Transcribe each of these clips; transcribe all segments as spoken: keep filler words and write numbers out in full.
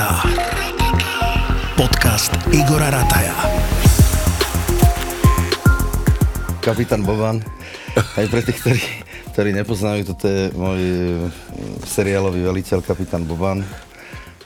Zlatá. Podcast Igora Rataja. Kapitán Boban. Aj pre tých, ktorí, ktorí nepoznajú, toto je môj seriálový veliteľ Kapitán Boban.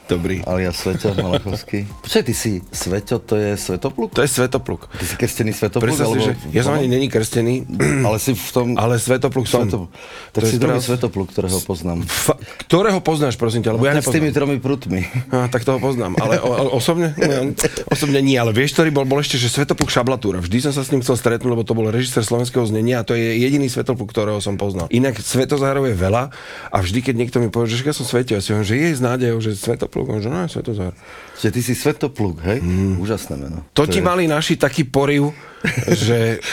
Dobrý. Alias Sveto Malachovský. Počkaj, ty si Sveto, to je Svetopluk? To je Svetopluk. Ty si krstený Svetopluk? Alebo... Si, že ja som ani není krstený, ale si v tom... Ale Svetopluk som. Svetopluk. Tak to si druhý teraz... Svetopluk, ktorého poznám. F- ktorého poznáš, prosím ťa? Lebo no, ja tak nepoznám. S tými tromi prutmi. Ah, tak toho poznám, ale o, ale osobne? Ne, osobne nie, ale vieš, ktorý bol, bol ešte, že Svetopluk Šablatúra. Vždy som sa s ním chcel stretnúť, lebo to bol režisér slovenského znenia a to je jediný Svetopluk, ktorého som poznal. Inak Svetozárov je veľa a vždy, keď niekto mi povie, že ja som Sveto, ja si hovorím, že je s nádejou, že Svetopluk. Pluk, že no, Svetozár. Čiže ty si Svetopluk, hej? Mm. Úžasné meno. To, to ti je... mali naši taký poriv, že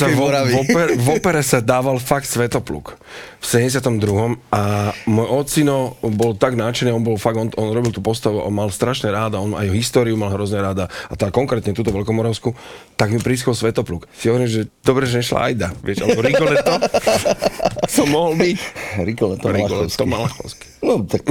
sa vo, v, opere, v opere sa dával fakt Svetopluk. V sedemdesiatom druhom a môj otcino bol tak nadšený, on bol fakt, on, on robil tú postavu, on mal strašne rád a on aj históriu mal hrozne rád a tá konkrétne túto veľkomoravskú, tak mi prískol Svetopluk. Si hovorím, že dobre, že nešla Ajda, vieš, alebo Rigoletto som mohol byť. Rigoletto Malachovský. No, tak,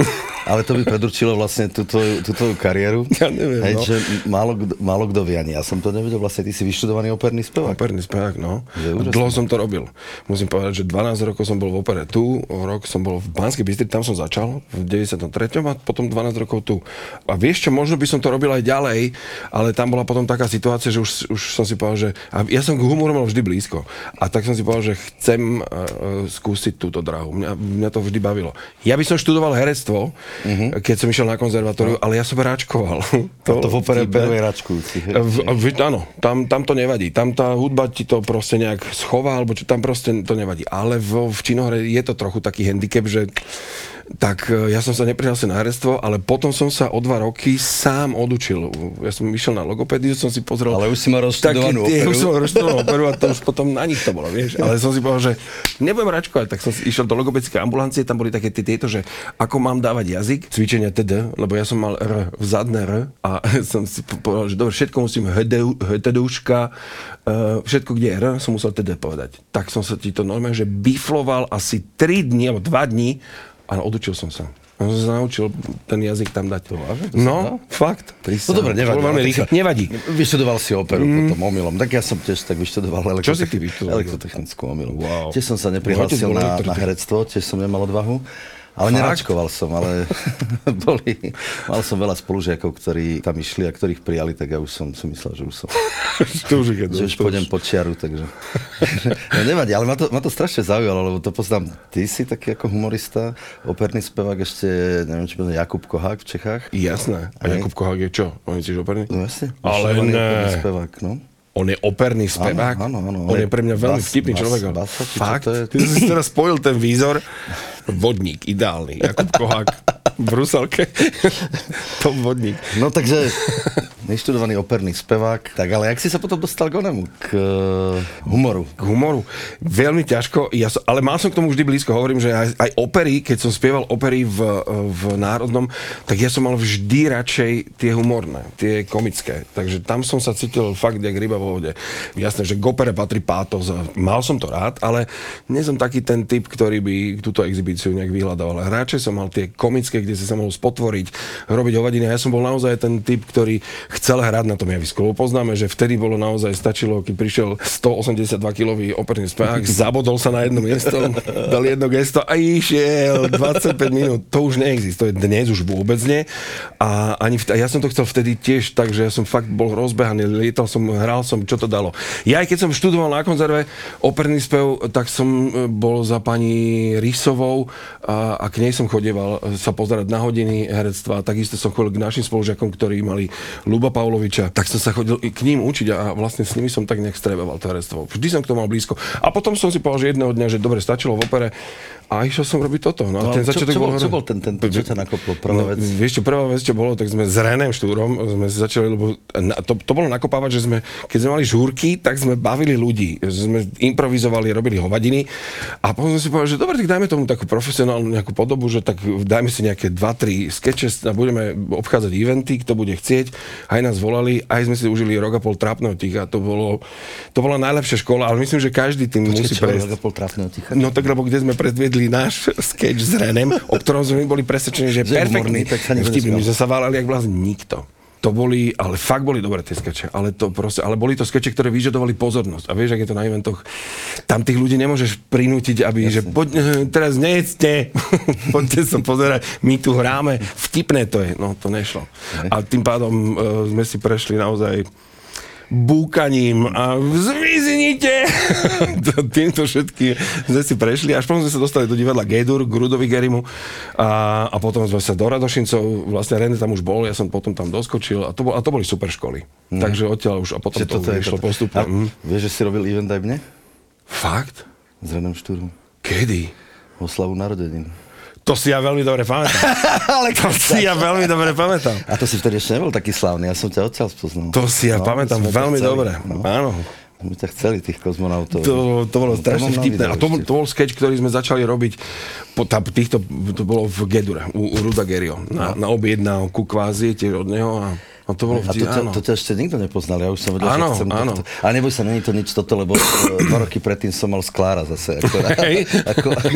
ale to by predurčilo vlastne tú tvoju, tú tvoju kariéru. Ja neviem, hej, no. Že málo, málo kto vie, ani ja som to nevedel, vlastne ty si vyštudovaný operný spevák. Operný spevák, no. Dlho som to robil. Musím povedať, že dvanásť rokov som bol v opere tu, rok som bol v Banskej Bystrici, tam som začal, v deväťdesiatom treťom a potom dvanásť rokov tu. A vieš čo, možno by som to robil aj ďalej, ale tam bola potom taká situácia, že už, už som si povedal, že a ja som k humoru mal vždy blízko. A tak som si povedal, že chcem uh, skúsiť túto dráhu. Mňa, mňa to vždy bavilo. Ja by som študoval herectvo, uh-huh. keď som išiel na konzervatóriu, ale ja som ráčkoval. To, to v opere je ráčkujúci. Áno, tam, tam to nevadí. Tam tá hudba ti to proste nejak schová, alebo čo, tam proste to nevadí. Ale v, v činohre je to trochu taký handicap, že tak ja som sa neprihlásil na herectvo, ale potom som sa o dva roky sám odučil. Ja som išiel na logopédiu, som si pozrel... Ale už si ma rozštudovanú operu. Už som rozštudovanú operu a to už potom na nich to bolo, vieš. Ale som si povedal, že nebudem račkovať, tak som išiel do logopedickej ambulancie, tam boli také tieto, že ako mám dávať jazyk, cvičenia teda, lebo ja som mal R, v zadné R a som si povedal, že dobre, všetko musím htedúška, všetko, kde je R, som musel teda povedať. Tak som sa ti to normálne, že bifloval asi tri dni, alebo dva dni. Ale odučil som sa. Ja som sa naučil ten jazyk tam dať. To, to no, fakt. Prísam. No dobre, nevadí. Sa, nevadí. Vyštudoval si operu mm. potom omylom. Tak ja som tiež tak vyštudoval elektrotechnickú omylom. Wow. Tiež som sa neprihlásil no, na, na herectvo, tiež som nemal odvahu. Ale fakt? Neračkoval som, ale boli, mal som veľa spolužiakov, ktorí tam išli a ktorých prijali, tak ja už som si myslel, že už som, to už, je, že už to pôjdem už. Pod čiaru, takže no, nevadí, ale ma to, ma to strašne zaujalo, lebo to poznám, ty si taký ako humorista, operný spevák ešte, neviem, či by to Jakub Kohák v Čechách. Jasné, a Jakub Kohák je čo? On je tiež operný? No jasne, ale ne. Spevák, no. On je operný spevák, áno, áno, áno. On je pre mňa veľmi bas, vtipný bas, človek. Bas, fakt? Je... Ty si teraz spojil ten výzor. Vodník, ideálny. Jakub Kohák v Bruselke. To vodník. No takže, neštudovaný operný spevák. Tak ale jak si sa potom dostal k onemu? K humoru. K humoru. Veľmi ťažko. Ja som, ale mal som k tomu vždy blízko. Hovorím, že aj, aj opery, keď som spieval opery v, v Národnom, tak ja som mal vždy radšej tie humorné, tie komické. Takže tam som sa cítil fakt jak ryba. Jasné, že k opere patrí pátos a mal som to rád, ale nie som taký ten typ, ktorý by túto exhibíciu nejak vyhľadával. Radšej som mal tie komické, kde si sa mohol spotvoriť, robiť hovadiny. Ja som bol naozaj ten typ, ktorý chcel hrať na tom javisku. Poznáme, že vtedy bolo naozaj stačilo, keď prišiel stoosemdesiatdva kilový operný spevák, zabodol sa na jedno miesto, dal jedno gesto a išiel dvadsaťpäť minút. To už neexistuje. Dnes už vôbec nie. A ani vt- ja som to chcel vtedy tiež, takže ja som fakt bol rozbehaný, lietal som, hral som, čo to dalo. Ja aj keď som študoval na konzerve operný spev, tak som bol za pani Rysovou a, a k nej som chodieval sa pozerať na hodiny herectva. Takisto som chodil k našim spolužiakom, ktorí mali Ľuba Pavloviča, tak som sa chodil k ním učiť a vlastne s nimi som tak nejak streboval to herectvo. Vždy som k tomu mal blízko. A potom som si povedal, že jedného dňa, že dobre, stačilo v opere a išiel som robiť toto. No, no, ten čo, čo, bol, čo bol ten, ten čo ťa nakoplo? Prvá vec? No, vieš čo, prvá vec, čo bolo, tak sme s Rénem Štúrom sme začali, lebo na, to, to bolo nakopávať, že sme, keď sme mali žúrky, tak sme bavili ľudí. Sme improvizovali, robili hovadiny a potom sme si povedali, že dobre, tak dajme tomu takú profesionálnu nejakú podobu, že tak dajme si nejaké dva tri skeče a budeme obchádzať eventy, kto bude chcieť. A aj nás volali, aj sme si užili rok a pol trápneho ticha. To bolo, to bola najlepšia škola, ale myslím, že každý tým Počkej, musí prejsť. Rok a pol trápneho ticha? No tak, lebo kde sme predviedli náš sketch s Renem, o ktorom sme boli presvedčení, že je perfektný. My sme sa válali, jak vlastne nikto. To boli, ale fakt boli dobré tie skeče, ale to proste, ale boli to skeče, ktoré vyžadovali pozornosť. A vieš, ak je to na eventoch, tam tých ľudí nemôžeš prinútiť, aby, Jasne. že poď, teraz nejedzte, poďte sa pozerať, my tu hráme, vtipné to je, no to nešlo. A tým pádom uh, sme si prešli naozaj búkaním a zmiznite! Týmto všetky sme si prešli, až potom sme sa dostali do divadla G-dur, k Ruďovi Gerimu a, a potom sme sa do Radošincov, vlastne René tam už bol, ja som potom tam doskočil a to, bol, a to boli super školy. Mm. Takže odtiaľ už a potom Čiže to išlo postupne. A vieš, že si robil event aj mne? Fakt? S Rénom Štúrom. Kedy? Oslavu narodenín. To si ja veľmi dobre pamätám. to si ja veľmi dobre pamätám. A to si vtedy ešte nebol taký slávny, ja som ťa odtiaľ spoznal. To si ja no, pamätám veľmi chceli, dobre, no. áno. My ťa chceli, tých kozmonautov. To, to bolo no, strašne vtipné. A to bol, to bol sketch, ktorý sme začali robiť, po, tam, týchto, to bolo v Gedure, u, u Ruda Gerio. Na, no. na objednávku kvázi, tiež od neho a... A to bolo vždy, áno. A to ťa ešte nikto nepoznal, ja už som vedel, áno, že chcem áno. takto. Ale neboj sa, není to nič toto, lebo dva roky predtým som mal sklára zase, ako, ako, ako,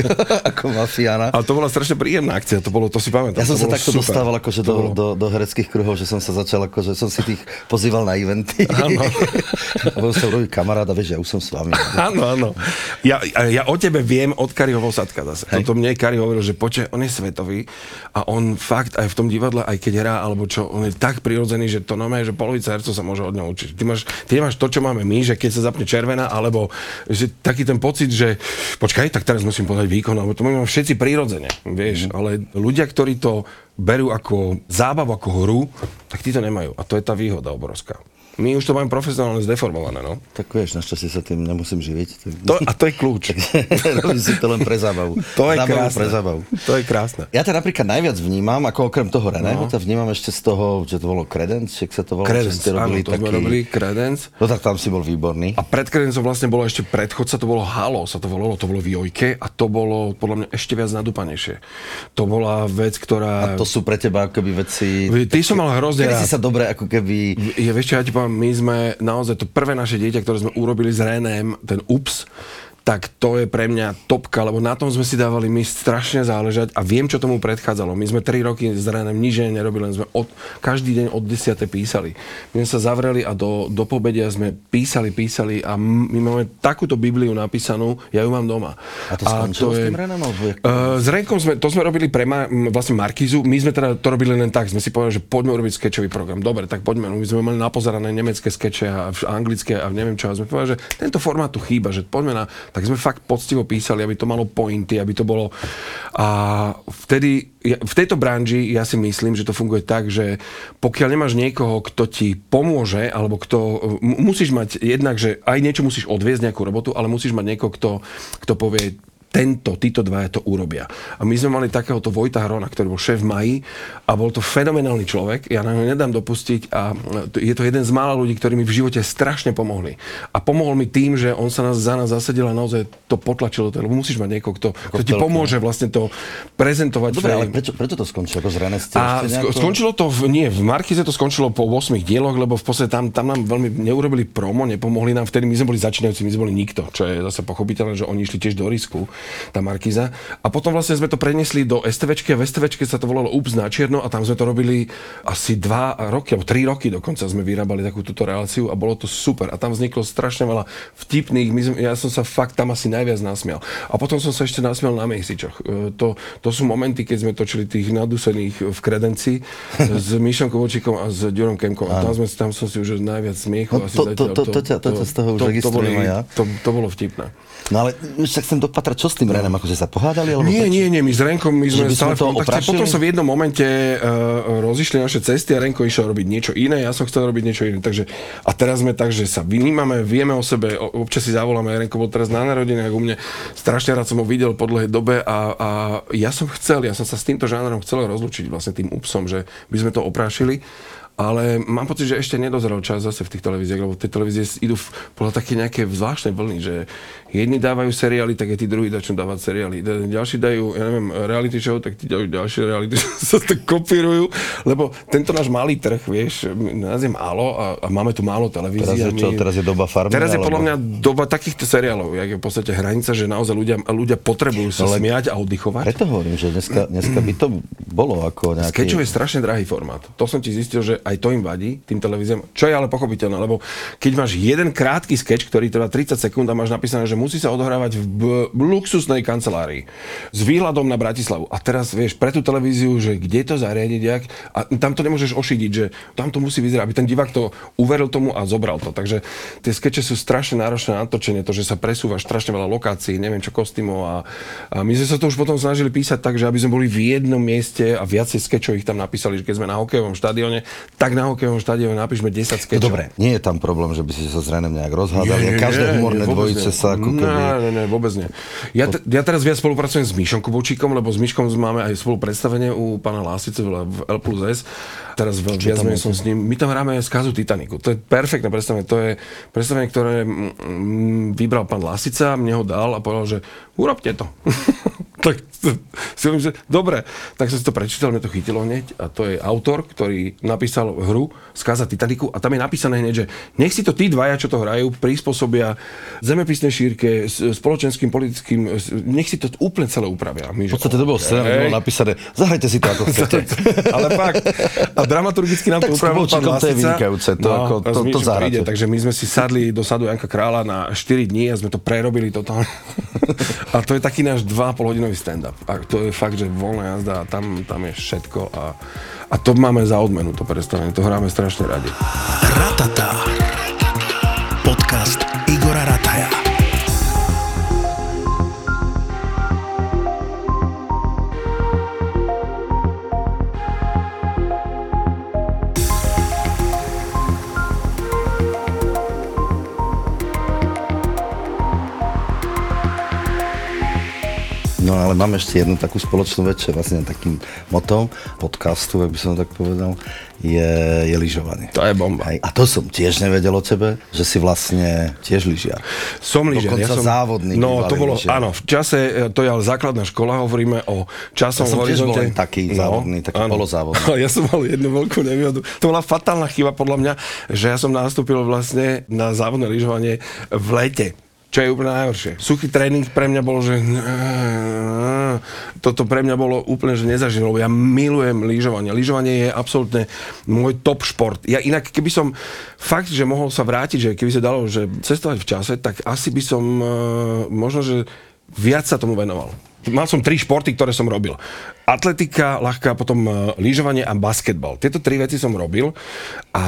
ako mafiána. Ale to bola strašne príjemná akcia, to bolo, to si pamätám. Ja som sa takto super. dostával akože do, bolo... do, do hereckých kruhov, že som sa začal akože, som si tých pozýval na eventy. Áno. A bol som robil kamaráda, vieš, ja už som s vami. Áno, áno. Ja, ja o tebe viem od Káriho Vosadka zase. Hej. Toto mne Kári hovoril, že poče, on je svetový a on fakt aj v tom divadle, aj keď hrá, alebo čo, on je tak prirodzený, že to normálne, že polovica hercov sa môže od neho učiť. Ty máš, ty máš to, čo máme my, že keď sa zapne červená, alebo že taký ten pocit, že počkaj, tak teraz musím podať výkon, alebo to máme všetci prirodzene, vieš, mm. ale ľudia, ktorí to berú ako zábavu, ako hru, tak tí to nemajú. A to je tá výhoda obrovská. My už to máme profesionálne zdeformované, no. Tak vieš, našťastie sa tým nemusím živiť. To, a to je kľúč. Robím si to len pre zábavu. To je krásne. Pre zábavu. To je krásne. Ja to napríklad najviac vnímam, ako okrem toho René, no. to vnímam ešte z toho, že to bolo Credence, čiže sa to volalo, že ste robili taký... Credence, áno, to sme robili Credence. No tak tam si bol výborný. A pred Credencom vlastne bolo ešte predchodca, to bolo Halo, sa to volalo, to bolo v Jojke a to bolo podľa mňa ešte viac nadúpanejšie. To bola vec, ktorá... A to sú pre teba akoby veci... Ty som mal hrozne rád. Kedy si sa dobre ako keby... Ja, vieš, ja ti poviem, my sme naozaj to prvé naše dieťa, ktoré sme urobili s Renem, ten ups, tak to je pre mňa topka, lebo na tom sme si dávali my strašne záležať a viem, čo tomu predchádzalo. My sme tri roky s Renem nič nerobili, len sme od, každý deň od desiatej písali. My sme sa zavreli a do, do pobedia sme písali, písali a my máme takúto Bibliu napísanú, ja ju mám doma. A to skončilo s tým Renom? Uh, s Renkom sme, to sme robili pre ma, vlastne Markízu, my sme teda to robili len tak, sme si povedali, že poďme urobiť skečový program. Dobre, tak poďme, my sme mali napozerané nemecké skeče a anglické a neviem čo, a sme povedali, že tento formát tu chýba, že poďme na... Tak sme fakt poctivo písali, aby to malo pointy, aby to bolo... A vtedy, v tejto branži ja si myslím, že to funguje tak, že pokiaľ nemáš niekoho, kto ti pomôže, alebo kto... Musíš mať jednak, že aj niečo musíš odviezť, nejakú robotu, ale musíš mať niekoho, kto, kto povie... tento, títo dvaja to urobia. A my sme mali takéhoto Vojta Hrona, ktorý bol šéf v Maji a bol to fenomenálny človek, ja na ňo nedám dopustiť a je to jeden z mála ľudí, ktorí mi v živote strašne pomohli. A pomohol mi tým, že on sa nás, za nás zasadil a naozaj to potlačilo, lebo musíš mať niekoho, kto, kto ti pomôže vlastne to prezentovať. Dobre, ale prečo, prečo to skončilo? Ako zrané ste ešte nejako... Skončilo to, v, nie, v Markize to skončilo po ôsmich dieloch, lebo v podstate tam, tam nám veľmi neurobili promo, nepomohli nám, vtedy my sme boli začínajúci, my sme boli nikto, čo je zase pochopiteľné, že oni išli tiež do risku. Tá Markíza. A potom vlastne sme to preniesli do STVčky a v STVčke sa to volalo Ups na čierno a tam sme to robili asi dva roky, alebo tri roky dokonca sme vyrábali takú túto reláciu a bolo to super. A tam vzniklo strašne veľa vtipných, my sme, ja som sa fakt tam asi najviac nasmial. A potom som sa ešte nasmial na Mesičoch. To, to sú momenty, keď sme točili tých nadusených v Kredenci s Míšom Kovolčíkom a s Diorom Kemkom. A tam, sme, tam som si už najviac smiechu. No, to, to, to, to, to, to, to z toho už to, registrujem to, ja. To, to bolo vtipné. No ale sa chcem dopatrať, čo s tým Renem, akože sa pohádali? Alebo nie, nie, nie, my s Renkom, my sme stále v kontakte. Potom sa v jednom momente uh, rozišli naše cesty a Renko išiel robiť niečo iné, ja som chcel robiť niečo iné. Takže, a teraz sme tak, že sa vynímame, vieme o sebe, občas si zavoláme, Renko bol teraz na narodinách u mne, strašne rád som ho videl po dlhej dobe a, a ja som chcel, ja som sa s týmto žánrom chcel rozlučiť vlastne tým upsom, že by sme to oprášili. ale mám pocit, že ešte nedozrel čas zase v tých televíziách, lebo tie televízie idú podľa také nejaké zvláštne vlny, že jedni dávajú seriály, tak aj tí druhí začnú dávať seriály. Ďalší dajú, ja neviem, reality show, tak tí dajú ďalšie reality show, sa to kopírujú, lebo tento náš malý trh, vieš, nás je málo a, a máme tu málo televízií. Teraz je čo? Teraz je doba farmy? Teraz je podľa mňa doba takýchto seriálov, jak je v podstate hranica, že naozaj ľudia, ľudia potrebujú sa ale smiať a oddychovať. Preto hovorím, že dneska, dneska by to bolo ako nejaký... Skečov je strašne drahý formát. To som ti zistil, že aj to im vadí, tým televíziám, čo je ale pochopiteľné, lebo keď máš jeden krátky skeč, ktorý trvá tridsať sekúnd a máš napísané, že musí sa odohrávať v b- luxusnej kancelárii s výhľadom na Bratislavu. A teraz vieš pre tú televíziu, že kde to zariadiť, jak, a tam to nemôžeš ošidiť, že tam to musí vyzerať, aby ten divák to uveril tomu a zobral to. Takže tie skeče sú strašne náročné na natočenie, to, že sa presúva strašne veľa lokácií, neviem čo kostýmov a, a my sme sa to už potom snažili písať tak, že aby sme boli v jednom mieste a viac skečov ich tam napísali, že keď sme na hokejovom štadióne, tak na hokejovom štádiu napíšme desať skečov. Dobre, nie je tam problém, že by si sa zrejme nejak rozhádali. Každé humorné dvojice nie. Sa ako keby... Nie, nie, vôbec nie. Ja, te, ja teraz viac spolupracujem s Míšom Kovolčíkom, lebo s Míškom máme aj spolupredstavenie u pána Lásice v L plus S. Teraz v, viac menej som s ním. My tam hráme skázu Titaniku. To je perfektné predstavenie. To je predstavenie, ktoré m, m, vybral pán Lásica, mne ho dal a povedal, že urobte to. Tak si hovorím, že dobre. Tak som si to prečítal, mne to chytilo hneď a to je autor, ktorý napísal hru Skáza Titaniku a tam je napísané hneď, že nech si to tí dvaja, čo to hrajú, prispôsobia zemepisnej šírke, spoločenským, politickým, nech si to úplne celé upravia. My, v podstate to bolo scenár, bolo napísané, zahrajte si to ako chcete. Ale fakt. A dramaturgicky nám tak to upravil pán Lásica. To je vynikajúce, to, no, ako, to, to zahráte. Takže my sme si sadli do sadu Janka Krála na štyri dní a sme to prerobili totálne. A to je taký náš dva a pol hodinový stand-up. A to je fakt, že voľná jazda a tam, tam je všetko a, a to máme za odmenu, to predstavenie. To hráme strašne radi. Ratatá. Podcast Igora Rataja. No ale máme ešte jednu takú spoločnú večer, vlastne takým motom podcastu, ak by som tak povedal, je, je lyžovanie. To je bomba. Hej. A to som tiež nevedel o tebe, že si vlastne tiež lyžiar. Som lyžiar. Dokonca ja som, závodný. No to bolo, lyžiar. Áno, v čase, to je ale základná škola, hovoríme o časom ja horizonte. Ja som tiež bol taký závodný, no, taký polozávodný. Ja som mal jednu veľkú nevýhodu. To bola fatálna chyba podľa mňa, že ja som nastúpil vlastne na závodné lyžovanie v lete. Čo je úplne najhoršie. Suchý tréning pre mňa bol, že... Toto pre mňa bolo úplne, že nezažilo, lebo ja milujem lyžovanie. Lyžovanie je absolútne môj top šport. Ja inak, keby som fakt, že mohol sa vrátiť, že keby sa dalo, že cestovať v čase, tak asi by som možno, že viac sa tomu venoval. Mal som tri športy, ktoré som robil. Atletika, ľahká, potom lyžovanie a basketbal. Tieto tri veci som robil a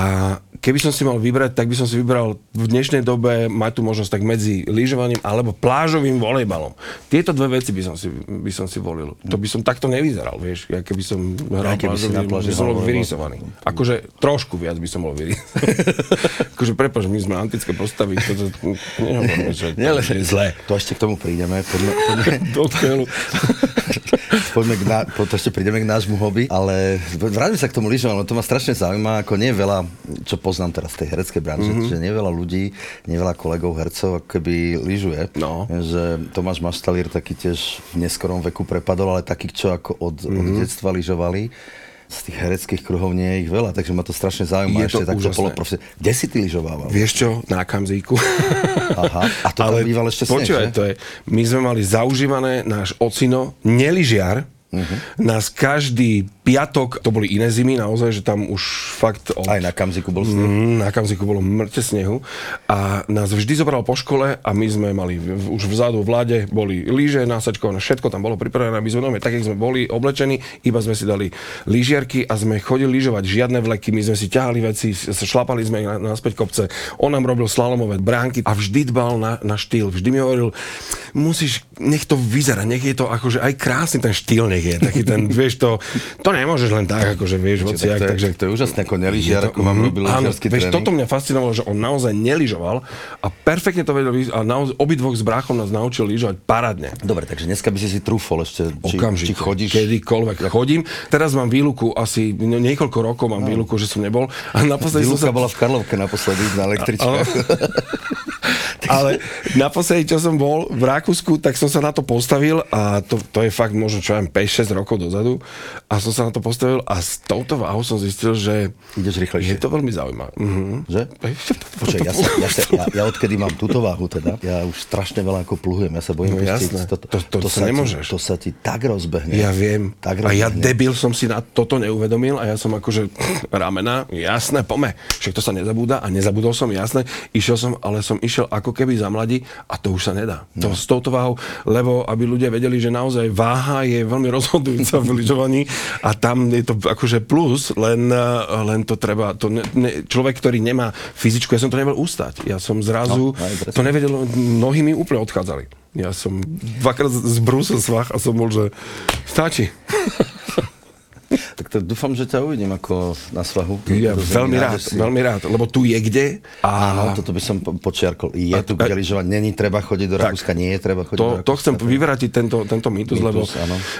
keby som si mal vybrať, tak by som si vybral v dnešnej dobe, mať tu možnosť tak medzi lyžovaním alebo plážovým volejbalom. Tieto dve veci by som si, by som si volil. To by som takto nevyzeral, vieš, ja keby som hral plážovým, ja by som bol vyrysovaný. Akože trošku viac by som bol vyrysovaný. Akože prepáč, my sme antické postavy, toto nehovorím, že to je zlé. To ešte k tomu prídeme. Podľa, podľa... Do keľu. Poďme k na... To ešte prídeme k nášmu hobby, ale vrátim sa k tomu lyžovaniu, to ma strašne zaujíma, ako nie veľa, čo poznám teraz z tej hereckej branže, mm-hmm. že nie veľa ľudí, nie veľa kolegov hercov, ako keby lyžuje. No. Že Tomáš Maštalír taký tiež v neskorom veku prepadol, ale takých, čo ako od, mm-hmm. od detstva lyžovali. Z tých hereckých kruhov nie je ich veľa, takže ma to strašne zaujíma. Je to ešte takto poloprofesie. Kde si ty lyžovával? Vieš čo? Na Kamzíku. Aha, a to tam býval ešte sneh, že? To je, my sme mali zaužívané náš ocino, nelyžiar, Uh-huh. nás každý piatok, to boli iné zimy naozaj, že tam už fakt... Od... Aj na Kamziku bol sneh. Mm, na Kamziku bolo mŕte snehu a nás vždy zobral po škole a my sme mali v, už vzadu v lade, boli lyže, násačkované, všetko tam bolo pripravené, my sme, no, tak jak sme boli oblečení, iba sme si dali lyžiarky a sme chodili lyžovať, žiadne vleky, my sme si ťahali veci, šlapali sme naspäť kopce, on nám robil slalomové bránky a vždy dbal na, na štýl, vždy mi hovoril, musíš, nech to vyzerá, nech je to akože aj krásny ten štýl, nech je taký ten, vieš to, to nemôžeš len tak, akože vieš, hociak, tak takže to je úžasné, ako neližiar, ako vám robil lyžiarsky tréning. Vieš, toto mňa fascinovalo, že on naozaj neližoval a perfektne to vedel a naozaj obidvoch s bráchom nás naučil lyžovať parádne. Dobre, takže dneska by si si trúfol ešte, či, či chodíš? Kedykoľvek chodím. Teraz mám výluku, asi niekoľko rokov mám no. výluku, že som nebol. A naposledy výluka som sa... bola v Karlovke naposledy na električkách. Ale naposledy, čo som bol v Rakúsku, tak som sa na to postavil a to, to je fakt možno čo aj päť šesť rokov dozadu a som sa na to postavil a s touto váhou som zistil, že ideš rýchlejšie. Je to veľmi zaujímavé. Mm-hmm. Že? Počkaj, ja, ja, ja, ja odkedy mám túto váhu teda, ja už strašne veľa ako pluhujem, ja sa bojím. No jasné, to, to, to, to sa nemôžeš. Ti, to sa ti tak rozbehne. Ja viem. Tak rozbehne. A ja debil som si na toto neuvedomil a ja som akože ramena, jasné, pome. Však to sa nezabúda a nezabudol som, jasné. Išiel som, ale som išiel ako keby za mladí a to už sa nedá. No. To s touto váhou, lebo aby ľudia vedeli, že naozaj váha je veľmi rozhodujúca v lyžovaní a tam je to akože plus, len, len to treba, to ne, ne, človek, ktorý nemá fyzičku, ja som to nevedel ustať. Ja som zrazu, no, to nevedel, nohy mi úplne odchádzali. Ja som dvakrát zbrúsil svah a som bol, že stačí. Tak to dúfam, že ťa uvidím ako na svahu. Ja veľmi rád, si... veľmi rád, lebo tu je kde. A... Áno, toto by som počiarkol. Je a, tu kde lyžovať, není treba chodiť do Rakúska, nie je treba chodiť to, do Rakúska. To chcem vyvrátiť tento, tento mýtus, lebo,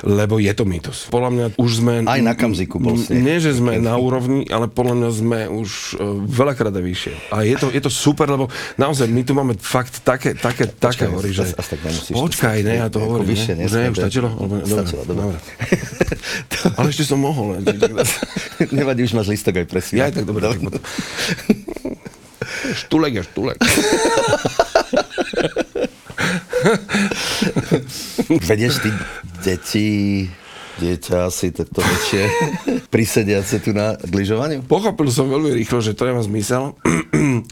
lebo je to mýtus. Podľa mňa už sme... Aj na Kamzíku bol sneh. Nie, že sme na úrovni, ale podľa mňa sme už veľakrát vyššie. A je to, je to super, lebo naozaj my tu máme fakt také, také, také hory, že... Počkaj, ne, ja to hovorím. Už ne, už stačilo? Stačilo, dobre. Ale ešte som mohol. Nevadí, už máš listok aj presne. Ja aj tak dobre. Štulek je štulek. Vedieš ty deti, dieťa asi takto väčšie, prisediace tu na lyžovaniu? Pochopil som veľmi rýchlo, že to nemá zmysel,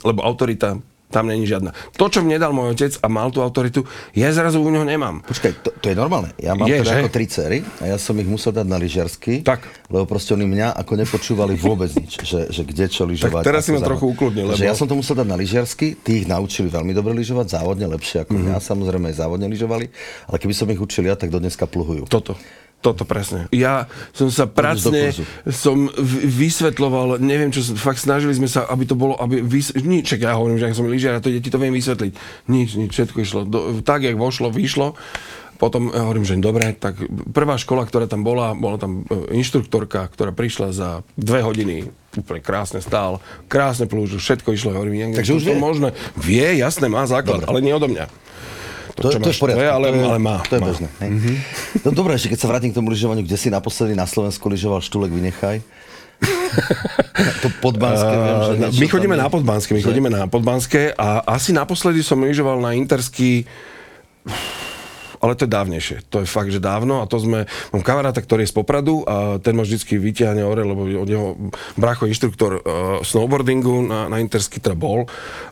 lebo autorita tam není žiadna. To, čo mne dal môj otec a mal tú autoritu, ja zrazu u neho nemám. Počkaj, to, to je normálne. Ja mám je, teda že? Ako tri dcery a ja som ich musel dať na lyžiarsky, lebo proste oni mňa ako nepočúvali vôbec nič, že, že kde čo lyžovať. Tak teraz si ma trochu ukludnil. Lebo... Ja som to musel dať na lyžiarsky, tí ich naučili veľmi dobre lyžovať, závodne lepšie ako mm-hmm. mňa, samozrejme aj závodne lyžovali, ale keby som ich učil ja, tak do dneska pluhujú. Toto. Toto presne. Ja som sa pracne som vysvetľoval, neviem čo, fakt snažili sme sa, aby to bolo, aby vys- nič, čak ja hovorím, že ak som lyžiar, to deti to viem vysvetliť. Nič, nič, všetko išlo. Do, tak, jak vošlo, vyšlo. Potom ja hovorím, že dobre, tak prvá škola, ktorá tam bola, bola tam inštruktorka, ktorá prišla za dve hodiny, úplne krásne stál, krásne plúžil, všetko išlo. Ja hovorím, takže už je možné. Vie, jasné, má základ, dobre. Ale nie odo mňa. To, to, to je v poriadku, ale, ale má. To je má. Bežné. Mm-hmm. No dobré, ešte keď sa vrátim k tomu lyžovaniu, kde si naposledy na Slovensku lyžoval, Štulek vynechaj. To Podbanské, uh, viem, že niečo, my chodíme na Podbanské, my že? chodíme na Podbanské a asi naposledy som lyžoval na Interski, ale to je dávnejšie. To je fakt, že dávno a to sme... Mám kamaráta, ktorý je z Popradu a ten ma vždycky vytiahne hore, lebo od neho brácho inštruktor uh, snowboardingu na, na Interski teda bol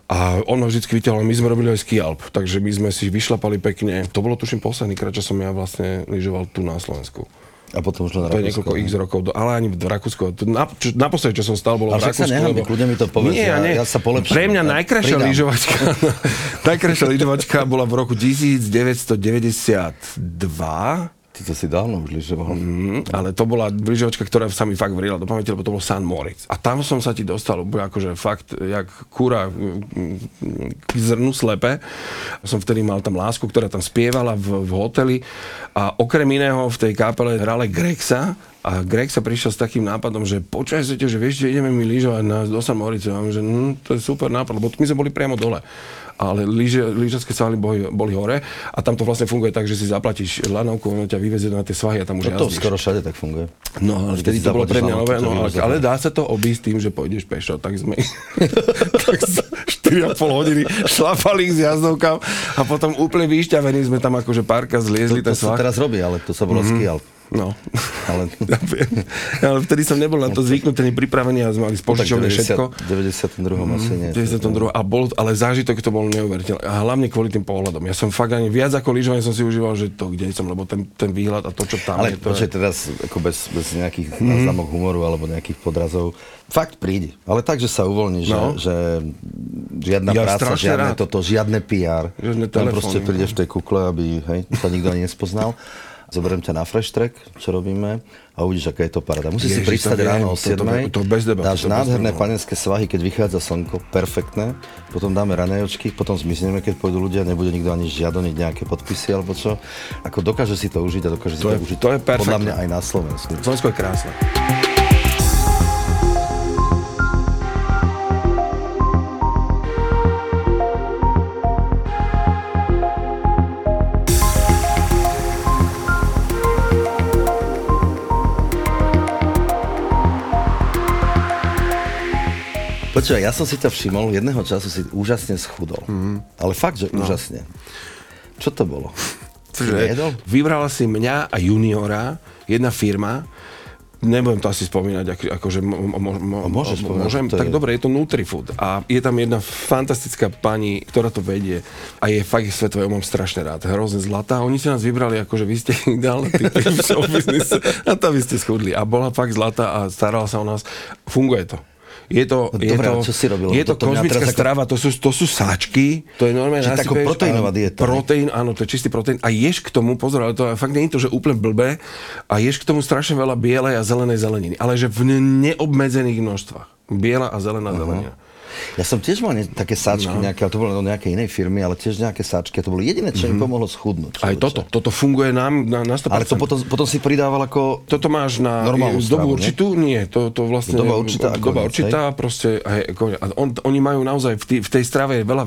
a on ma vždycky vytiahol, my sme robili aj ski alp, takže my sme si vyšlapali pekne. To bolo tuším posledný krát, čo som ja vlastne lyžoval tu na Slovensku. A potom už len to Rakúsko. To je niekoľko ne? X rokov, do, ale ani v Rakúsku. Naposledy, čo som stal, bolo ale v Rakúsku. Ale však sa neháme, lebo... kľudne mi to povedz, ja, ja sa polepším. Pre mňa najkrajšia lyžovačka, najkrajšia lyžovačka bola v roku devätnásťstodeväťdesiatdva. To si dávno už lyžoval. Mm, ale to bola lyžovačka, ktorá sa mi fakt vrila do pamäti, lebo to bol San Moritz. A tam som sa ti dostal akože fakt, jak kúra k zrnu slepe. Som vtedy mal tam lásku, ktorá tam spievala v, v hoteli. A okrem iného v tej kapele hrala Grexa. A Grexa prišiel s takým nápadom, že počujete, že vieš, že ideme my lyžovať na, do San Moritza. A že hm, to je super nápad, lebo my sme boli priamo dole. Ale lyžiarske svahy boli, boli hore a tam to vlastne funguje tak, že si zaplatíš lanovku, ono ťa vyvezie na tie svahy a tam už jazdíš. To skoro všade tak funguje. No, ale vtedy to bolo pre mňa nové, no, ale, ale dá sa to obísť tým, že pôjdeš pešo, tak sme tak štyri a pol hodiny šlapali ich s jazdovkám a potom úplne vyšťavení sme tam akože párka zliezli ten svah. To, to sa teraz robí, ale to sa bolo mm-hmm. skial. No, ale... ja viem. Ale vtedy som nebol na to zvyknutý, nepripravený a sme mali spožičovné všetko. V deväťdesiatom druhom asi nie. deväťdesiatom druhom A bol, ale zážitok to bol neuveriteľný. A hlavne kvôli tým pohľadom. Ja som fakt ani viac ako lyžovanie som si užíval, že to kde som, lebo ten, ten výhľad a to, čo tam ale je... Ale počkaj, je... teraz ako bez, bez nejakých mm. náznamok humoru alebo nejakých podrazov. Fakt príde. Ale tak, že sa uvoľní, no. že, že žiadna ja práca, žiadne rád. toto, žiadne pé er. Žiadne telefóny. Tam proste prídeš v tej kukle, aby hej, sa nikto ani nespoznal. zoberiem ťa na Fresh Track, čo robíme, a uvidíš, aká je to paráda. Musíš si pristať ráno o siedmej, dáš nádherné panenské svahy, keď vychádza slnko, perfektné, potom dáme raňajočky, potom zmizneme, keď pôjdu ľudia, nebude nikto ani žiadoniť nejaké podpisy alebo čo. Ako dokáže si to užiť a dokáže si to užiť, to je perfektné. Podľa mňa aj na Slovensku. Slovensko je krásne. Počúvaj, ja som si ťa všimol, jedného času si úžasne schudol. Mm. Ale fakt, že no. úžasne. Čo to bolo? Cože, vybrala si mňa a juniora, jedna firma, nebudem to asi spomínať, ako, akože mo, mo, mo, môžeš spomínať, môžem, tak je... dobre, je to Nutrifood a je tam jedna fantastická pani, ktorá to vedie a je fakt svetová, ja mám strašne rád, hrozne zlatá, oni si nás vybrali, akože vy ste ich dali v show business a tam vy ste schudli a bola fakt zlatá a starala sa o nás, funguje to. Je to, no, je dobré, to, je to kozmická strava, to sú, to sú sáčky, to je normálne nasypeš. Proteínová dieta. Proteín, áno, to je čistý proteín. A ješ k tomu, pozor, ale to fakt nie je to, že úplne blbé, a ješ k tomu strašne veľa bielej a zelenej zeleniny, ale že v neobmedzených množstvách. Biela a zelená uh-huh. zelenina. Ja som tiež mal ne- také sáčky no. nejaké, ale to bolo do nejakej inej firmy, ale tiež nejaké sáčky, to bolo jediné, čo mm-hmm. mi pomohlo schudnúť. Aj toto, toto funguje nám na, na sto percent. Ale to potom, potom si pridával ako... Toto máš na dobu strávu, určitú? Nie, to, to vlastne... Doba určitá. Koniec, doba určitá, hej? Proste... Hej, a on, oni majú naozaj v, tý, v tej strave veľa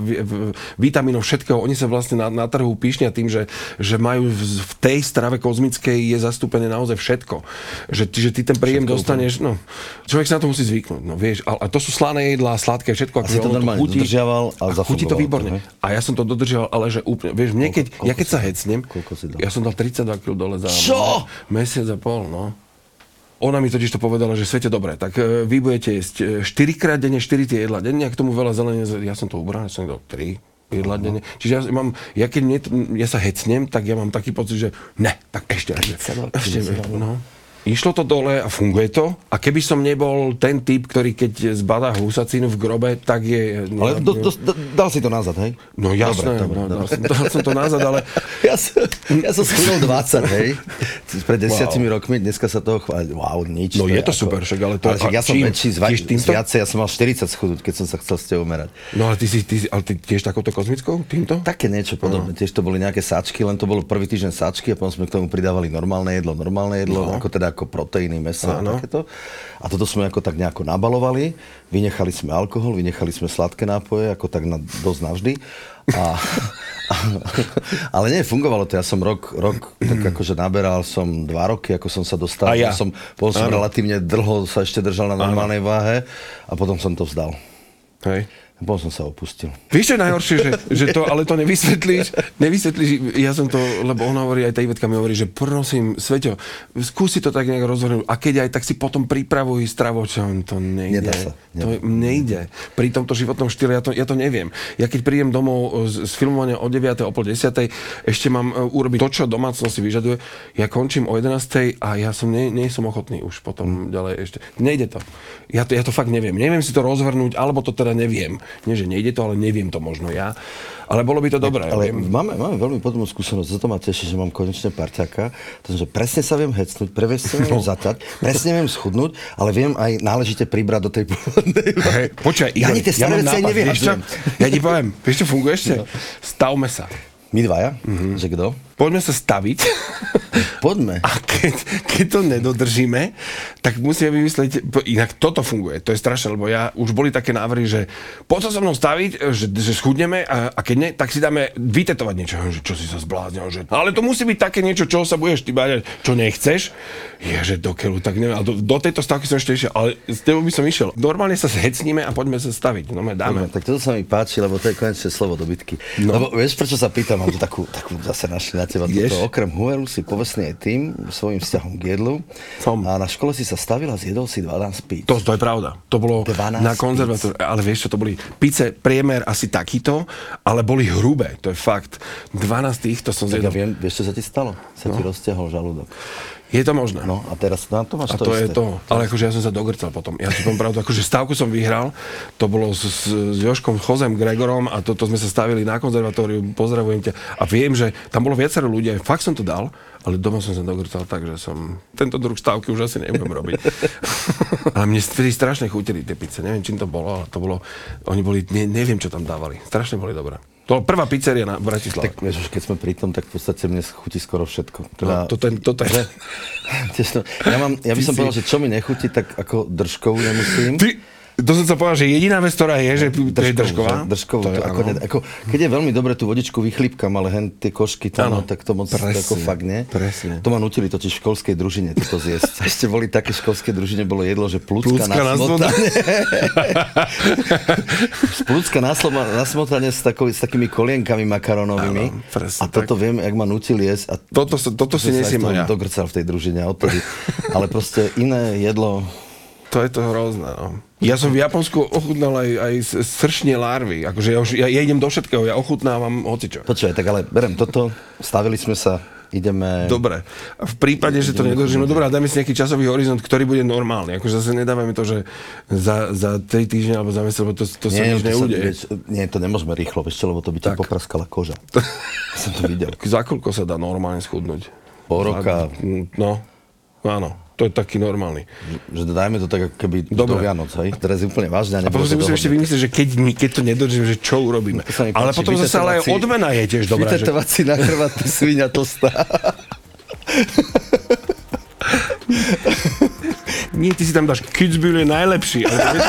vitamínov, všetkého, oni sa vlastne na, na trhu píšnia tým, že, že majú v tej strave kozmickej je zastúpené naozaj všetko. Že, že ty ten príjem všetko dostaneš, úplne. No... Človek sa na to musí zvyknúť, no vieš, ale to sú slané jedlá, sladké, všetko, ako to normálne chutí, dodržiaval a chutí to výborne. To, a ja som to dodržiaval, ale že úplne, vieš, mne keď, koľko, ja keď sa hecnem, ja som dal tridsaťdva kilogramov dole za čo? Mesiac a pol, no. Ona mi totiž to povedala, že Svete, dobre, tak vy budete jesť štyrikrát denne, štyri tie jedlá denne, a k tomu veľa zelenia, ja som to ubral, ja som dal tri. Jedladenie. Čiže ja mám, ja keď nie, ja sa hecnem, tak ja mám taký pocit, že ne, tak ešte raz. No. Išlo to dole a funguje to. A keby som nebol ten typ, ktorý keď zbadá husacinu v grobe, tak je... No, ale do, do, do, dal si to nazad, hej? No jasné, dobre, dobre, no, dobre. Dal, som, dal som to nazad, ale... Ja som, ja som schudol dvadsať, hej? Pred desiatimi wow. rokmi, dneska sa toho chváli. Wow, nič. No to je to ako... super, však, ale to... Ale však, ja som väčší z viacej, ja som mal štyridsať schudnúť, keď som sa chcel s tebou merať. No ale ty si, ty, ale ty tiež takouto kozmickou, týmto? Také niečo podobné, no. Tiež to boli nejaké sáčky, len to bolo prvý týždeň sáčky a potom sme k tomu pridávali normálne jedlo, normálne jedlo, no. Ako teda ako proteíny, mäso a takéto. A toto sme ako tak nejako nabalovali, vynechali sme alkohol, vynechali sme sladké nápoje, ako tak na, dosť navždy. A, a, ale nie, fungovalo to. Ja som rok, rok tak akože naberal som dva roky, ako som sa dostal. A ja. Som, potom som relatívne dlho sa ešte držal na normálnej ano. Váhe a potom som to vzdal. Hej. Bol som sa opustil. Vieš, čo je najhoršie, že, že to, ale to nevysvetlíš, nevysvetlíš, ja som to, lebo ona hovorí, aj tá Ivetka mi hovorí, že prosím, Sveťo, skúsi to tak nejak rozvrhnúť a keď aj, tak si potom pripravuj stravo, čo to nejde. Nedá sa. Nedá. To nejde. Pri tomto životnom štýle, ja to, ja to neviem. Ja keď prídem domov z filmovania o deviatej, o pol desiatej, ešte mám urobiť to, čo domácnosť si vyžaduje, ja končím o jedenástej a ja som, nie, nie som ochotný už potom ďalej ešte. Nejde to. Ja to, ja to fakt neviem. Neviem si to rozvrhnúť, alebo to teda neviem. Nie, že nejde to, ale neviem to možno ja. Ale bolo by to dobré. Ale máme, máme veľmi podobnú skúsenosť. Za to ma teší, že mám konečne parťaka. Takže presne sa viem hecnúť, prevesť sa viem no. zatať, presne viem schudnúť, ale viem aj náležite pribrať do tej pôvodnej. Hey, počkaj, Igor, ja ani tie staré veci neviem. Ja ti poviem, vieš čo funguje ešte? No. Stavme sa. My dvaja? Mm-hmm. Že kto? Poďme sa staviť. Poďme. A keď, keď to nedodržíme, tak musíme vymyslieť, inak toto funguje, to je strašné, lebo ja, už boli také návrhy, že poď sa so mnou staviť, že, že schudneme a, a keď nie, tak si dáme vytetovať niečo, že čo si sa zbláznil, že ale to musí byť také niečo, čoho sa budeš ty báť, čo nechceš. Ježe, dokeľu, tak neviem, ale do, do tejto stavky som ešte išiel, ale s tebou by som išiel. Normálne sa zhecníme a poďme sa staviť, no my dáme. Dobre, tak toto sa mi páči, lebo to je konečne slovo dobytky. No. Lebo vieš, prečo sa pýtam? Mám tu takú, takú zase našli na teba. Toto, okrem huveru si povestný aj tým, svojím vzťahom k jedlu. Som. A na škole si sa stavil a zjedol si dvanásť píc. To, to je pravda. To bolo na konzervatóriu. Ale vieš čo, to boli píce priemer asi takýto, ale boli hrubé. To je fakt. dvanásť týchto som zjedol. Ja viem, vieš čo sa ti stalo? Sa no. ti rozťahol žalúdok. Je to možné. No a teraz na to máš to isté. A to je to. Ale akože ja som sa dogrcal potom. Ja si poviem pravdu, akože stávku som vyhral. To bolo s, s Jožkom Chosem, Gregorom a toto to sme sa stavili na konzervatóriu. Pozdravujem ťa. A viem, že tam bolo viacero ľudí. Fakt som to dal, ale doma som sa dogrcal tak, že som tento druh stávky už asi nebudem robiť. Ale mne strašne chutili tie pice. Neviem, čím to bolo, ale to bolo... Oni boli... Ne, neviem, čo tam dávali. Strašne boli dobré. To bola prvá pizzeria na Bratislave. Tak vieš, keď sme pri tom, tak v podstate mne chutí skoro všetko. Teda, no, toto je... Toto je. Ja, mám, ja by som si... povedal, že čo mi nechutí, tak ako držkovú nemusím. Ty... To som sa povedal, že jediná vec, ktorá je, že to je držková. Držkovú, to je, ako, ne, ako, keď je veľmi dobre tú vodičku vychlípkam, ale hen tie košky tam, ano, tak to moc presne, ako fakt nie. Presne. To ma nutili totiž v školskej družine toto zjesť. Ešte boli také, v školskej družine bolo jedlo, že plúcka na smotanie. Plúcka na, na smotanie s, takový, s takými kolienkami makaronovými. Ano, presne, a toto tak. Viem, jak ma nutili jesť. A toto, toto si nesiem ja. Dogrcal v tej družine odtedy. Ale proste iné jedlo... To je to hrozné, no. Ja som v Japonsku ochutnal aj, aj sršne larvy. Akože ja, už, ja, ja idem do všetkého, ja ochutnávam hocičo. Počkaj, tak ale berem toto, stavili sme sa, ideme... Dobre, a v prípade, že to nedržíme, dobre, a dajme si nejaký časový horizont, ktorý bude normálny. Akože zase nedávame to, že za, za tri týždne alebo za mesiac, lebo to, to sa nič neudeje. Nie, to nemôžeme rýchlo, vieš čo, lebo to by ťa popraskala koža. Som to videl. Za koľko sa dá normálne schudnúť? Po roka. No, áno. To je taký normálny. Že dajme to tak, keby dobre. Do Vianoc, hej? Teraz je úplne vážne. A potom si musím ešte vymyslieť, že keď, keď to nedržím, že čo urobíme. No, ale potom zase ale aj odmena je tiež dobrá. Vytetovať si na chrbát svinia tlstá. Nie, ty si tam dáš Kitzbühel je najlepší. Ale